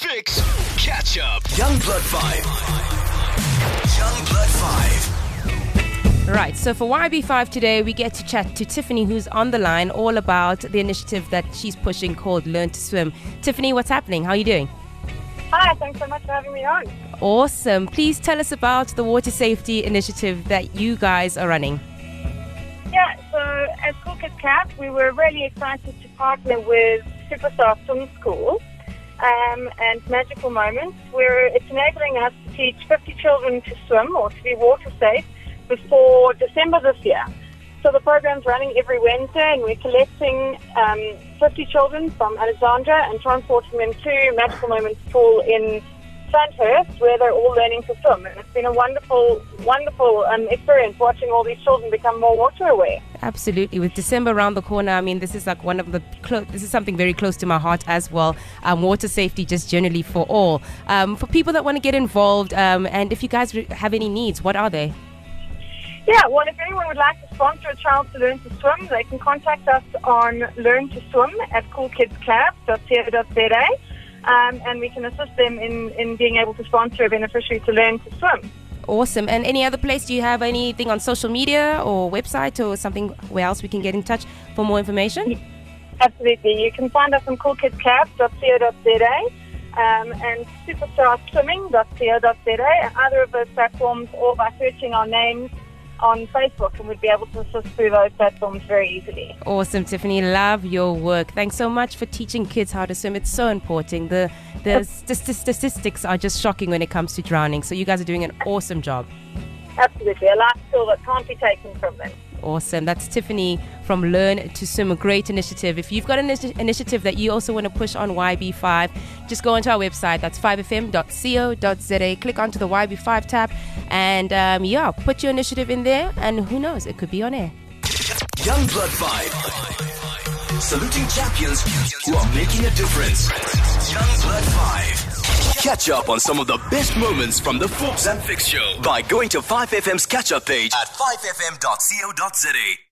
Fix, catch up. YOUNGBLOOD5. Right, so for YB5 today, we get to chat to Tiffany, who's on the line, all about the initiative that she's pushing called Learn to Swim. Tiffany, what's happening? How are you doing? Hi, thanks so much for having me on. Awesome. Please tell us about the water safety initiative that you guys are running. Yeah, so at Cool Kids' Cab, we were really excited to partner with Super Star Swim School and Magical Moments, where it's enabling us to teach 50 children to swim or to be water safe before December this year. So the program's running every Wednesday, and we're collecting 50 children from Alexandra and transporting them to Magical Moments Pool in Sandhurst, where they're all learning to swim. And it's been a wonderful experience watching all these children become more water aware. Absolutely. With December around the corner, I mean, this is like one of the this is something very close to my heart as well. Water safety, just generally for all. For people that want to get involved, and if you guys have any needs, what are they? Yeah, well, if anyone would like to sponsor a child to learn to swim, they can contact us on learntoswim@coolkidsclub.co.za. And we can assist them in being able to sponsor a beneficiary to learn to swim. Awesome. And any other place, do you have anything on social media or website or something where else we can get in touch for more information? Absolutely. You can find us on coolkidscab.co.za and superstarswimming.co.za, either of those platforms, or by searching our names on Facebook, and we'd be able to assist through those platforms very easily. Awesome, Tiffany. Love your work. Thanks so much for teaching kids how to swim. It's so important. The statistics are just shocking when it comes to drowning. So you guys are doing an awesome job. Absolutely. A life skill that can't be taken from them. Awesome. That's Tiffany from Learn to Swim, a great initiative. If you've got an initiative that you also want to push on YB5, just go onto our website. That's 5fm.co.za. Click onto the YB5 tab and, yeah, put your initiative in there, and who knows, it could be on air. YOUNGBLOOD5. Saluting champions who are making a difference. YOUNGBLOOD5. Catch up on some of the best moments from the Fokofpolisiekar Fix show by going to 5FM's catch-up page at 5fm.co.za.